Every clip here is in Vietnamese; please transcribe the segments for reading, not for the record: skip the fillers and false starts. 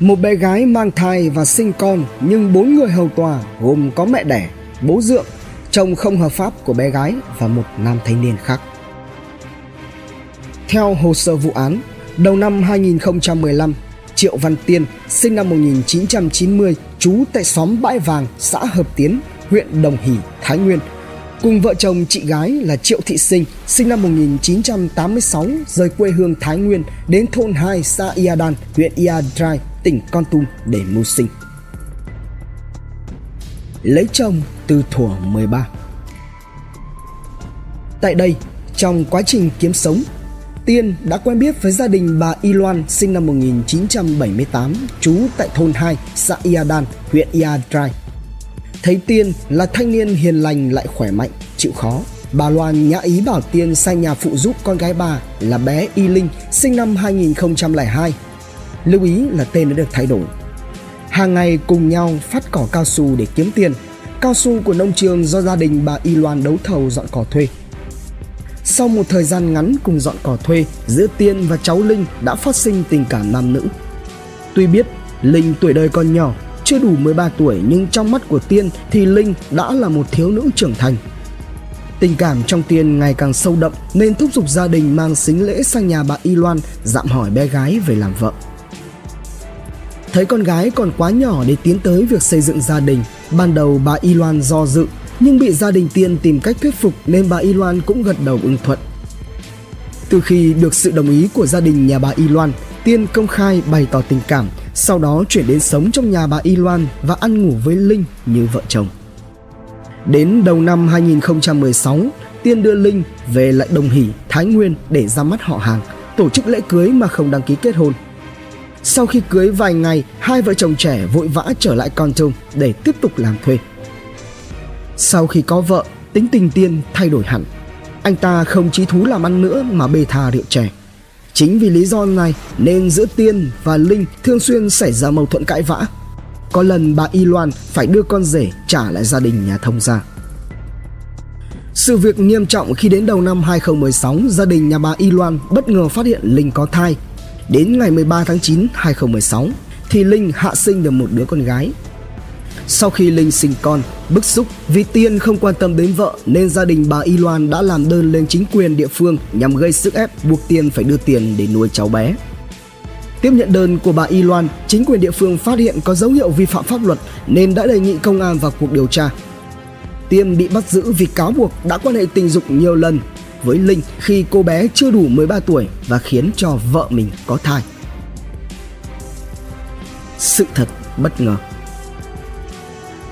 Một bé gái mang thai và sinh con, nhưng 4 người hầu tòa gồm có mẹ đẻ, bố dượng, chồng không hợp pháp của bé gái và một nam thanh niên khác. Theo hồ sơ vụ án, đầu năm 2015, Triệu Văn Tiên sinh năm 1990, trú tại xóm Bãi Vàng, xã Hợp Tiến, huyện Đồng Hỷ, Thái Nguyên, cùng vợ chồng chị gái là Triệu Thị Sinh, sinh năm 1986, rời quê hương Thái Nguyên đến thôn 2 xã Ia Dal, huyện Ia H'Drai, tỉnh Kon Tum để mưu sinh. Lấy chồng từ thuở 13. Tại đây, trong quá trình kiếm sống, Tiên đã quen biết với gia đình bà Y Loan sinh năm 1978, trú tại thôn 2 xã Ia Dal, huyện Ia H'Drai. Thấy Tiên là thanh niên hiền lành lại khỏe mạnh, chịu khó, bà Loan nhã ý bảo Tiên sang nhà phụ giúp con gái bà là bé Y Linh sinh năm 2002. Lưu ý là tên đã được thay đổi. Hàng ngày cùng nhau phát cỏ cao su để kiếm tiền. Cao su của nông trường do gia đình bà Y Loan đấu thầu dọn cỏ thuê. Sau một thời gian ngắn cùng dọn cỏ thuê, giữa Tiên và cháu Linh đã phát sinh tình cảm nam nữ. Tuy biết Linh tuổi đời còn nhỏ, chưa đủ 13 tuổi, nhưng trong mắt của Tiên thì Linh đã là một thiếu nữ trưởng thành. Tình cảm trong Tiên ngày càng sâu đậm nên thúc giục gia đình mang sính lễ sang nhà bà Y Loan dạm hỏi bé gái về làm vợ. Thấy con gái còn quá nhỏ để tiến tới việc xây dựng gia đình, ban đầu bà Y Loan do dự nhưng bị gia đình Tiên tìm cách thuyết phục nên bà Y Loan cũng gật đầu ưng thuận. Từ khi được sự đồng ý của gia đình nhà bà Y Loan, Tiên công khai bày tỏ tình cảm, sau đó chuyển đến sống trong nhà bà Y Loan và ăn ngủ với Linh như vợ chồng. Đến đầu năm 2016, Tiên đưa Linh về lại Đồng Hỷ, Thái Nguyên để ra mắt họ hàng, tổ chức lễ cưới mà không đăng ký kết hôn. Sau khi cưới vài ngày, hai vợ chồng trẻ vội vã trở lại Kon Tum để tiếp tục làm thuê. Sau khi có vợ, tính tình Tiên thay đổi hẳn. Anh ta không chí thú làm ăn nữa mà bê tha rượu chè. Chính vì lý do này nên giữa Tiên và Linh thường xuyên xảy ra mâu thuẫn cãi vã. Có lần bà Y Loan phải đưa con rể trả lại gia đình nhà thông gia. Sự việc nghiêm trọng khi đến đầu năm 2016, gia đình nhà bà Y Loan bất ngờ phát hiện Linh có thai. Đến ngày 13 tháng 9, 2016 thì Linh hạ sinh được một đứa con gái. Sau khi Linh sinh con, bức xúc vì Tiên không quan tâm đến vợ nên gia đình bà Y Loan đã làm đơn lên chính quyền địa phương nhằm gây sức ép buộc Tiên phải đưa tiền để nuôi cháu bé. Tiếp nhận đơn của bà Y Loan, chính quyền địa phương phát hiện có dấu hiệu vi phạm pháp luật nên đã đề nghị công an vào cuộc điều tra. Tiên bị bắt giữ vì cáo buộc đã quan hệ tình dục nhiều lần với Linh khi cô bé chưa đủ 13 tuổi và khiến cho vợ mình có thai. Sự thật bất ngờ.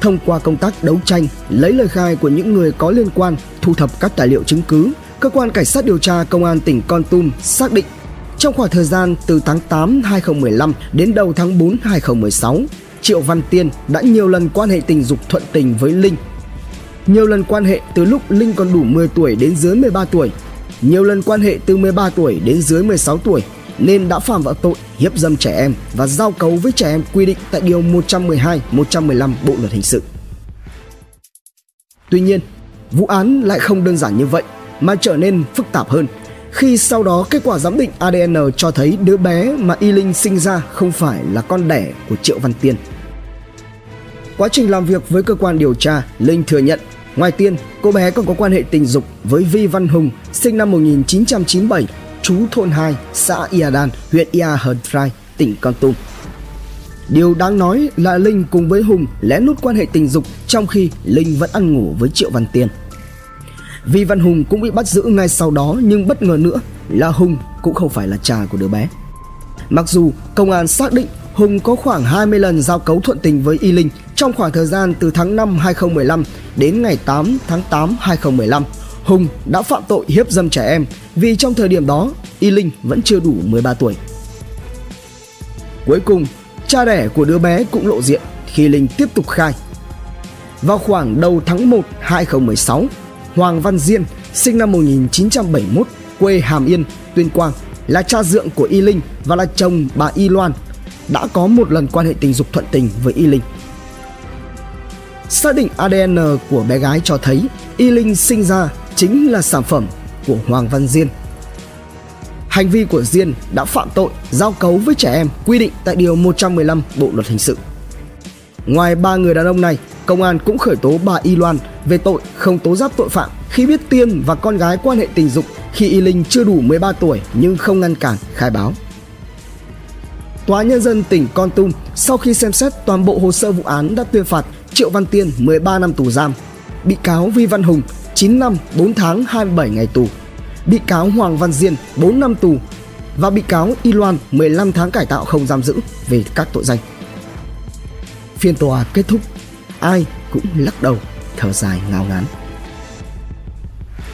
Thông qua công tác đấu tranh, lấy lời khai của những người có liên quan, thu thập các tài liệu chứng cứ, cơ quan cảnh sát điều tra công an tỉnh Kon Tum xác định trong khoảng thời gian từ tháng 8 2015 đến đầu tháng 4 2016, Triệu Văn Tiên đã nhiều lần quan hệ tình dục thuận tình với Linh. Nhiều lần quan hệ từ lúc Linh còn đủ 10 tuổi đến dưới 13 tuổi, nhiều lần quan hệ từ 13 tuổi đến dưới 16 tuổi nên đã phạm vào tội hiếp dâm trẻ em và giao cấu với trẻ em quy định tại điều 112, 115 Bộ luật hình sự. Tuy nhiên, vụ án lại không đơn giản như vậy mà trở nên phức tạp hơn khi sau đó kết quả giám định ADN cho thấy đứa bé mà Y Linh sinh ra không phải là con đẻ của Triệu Văn Tiên. Quá trình làm việc với cơ quan điều tra, Linh thừa nhận ngoài Tiên, cô bé còn có quan hệ tình dục với Vi Văn Hùng sinh năm 1997, trú thôn 2 xã Ia Dal, huyện Ia H'Drai, tỉnh Kon Tum. Điều đáng nói là Linh cùng với Hùng lén lút quan hệ tình dục trong khi Linh vẫn ăn ngủ với Triệu Văn Tiên. Vi Văn Hùng cũng bị bắt giữ ngay sau đó, nhưng bất ngờ nữa là Hùng cũng không phải là cha của đứa bé. Mặc dù công an xác định Hùng có khoảng 20 lần giao cấu thuận tình với Y Linh trong khoảng thời gian từ tháng 5 2015 đến ngày 8 tháng 8 2015, Hùng đã phạm tội hiếp dâm trẻ em vì trong thời điểm đó Y Linh vẫn chưa đủ 13 tuổi. Cuối cùng, cha đẻ của đứa bé cũng lộ diện khi Linh tiếp tục khai. Vào khoảng đầu tháng 1 2016, Hoàng Văn Diên sinh năm 1971, quê Hàm Yên, Tuyên Quang, là cha dượng của Y Linh và là chồng bà Y Loan, đã có một lần quan hệ tình dục thuận tình với Y Linh. Xác định ADN của bé gái cho thấy Y Linh sinh ra chính là sản phẩm của Hoàng Văn Diên. hành vi của Diên đã phạm tội giao cấu với trẻ em quy định tại Điều 115 Bộ Luật Hình Sự. Ngoài 3 người đàn ông này, công an cũng khởi tố bà Y Loan về tội không tố giác tội phạm khi biết Tiên và con gái quan hệ tình dục khi Y Linh chưa đủ 13 tuổi nhưng không ngăn cản khai báo. Tòa Nhân dân tỉnh Kon Tum sau khi xem xét toàn bộ hồ sơ vụ án đã tuyên phạt Triệu Văn Tiên 13 năm tù giam, bị cáo Vi Văn Hùng 9 năm 4 tháng 27 ngày tù, bị cáo Hoàng Văn Diên 4 năm tù và bị cáo Y Loan 15 tháng cải tạo không giam giữ về các tội danh. Phiên tòa kết thúc, ai cũng lắc đầu, thở dài ngao ngán.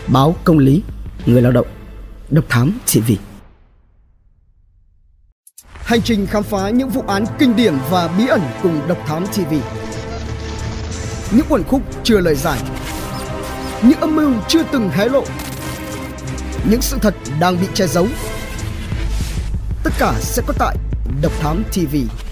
Báo Công lý, Người Lao động, Độc Thám TV. Hành trình khám phá những vụ án kinh điển và bí ẩn cùng Độc Thám TV. Những uẩn khúc chưa lời giải, những âm mưu chưa từng hé lộ, những sự thật đang bị che giấu. Tất cả sẽ có tại Độc Thám TV.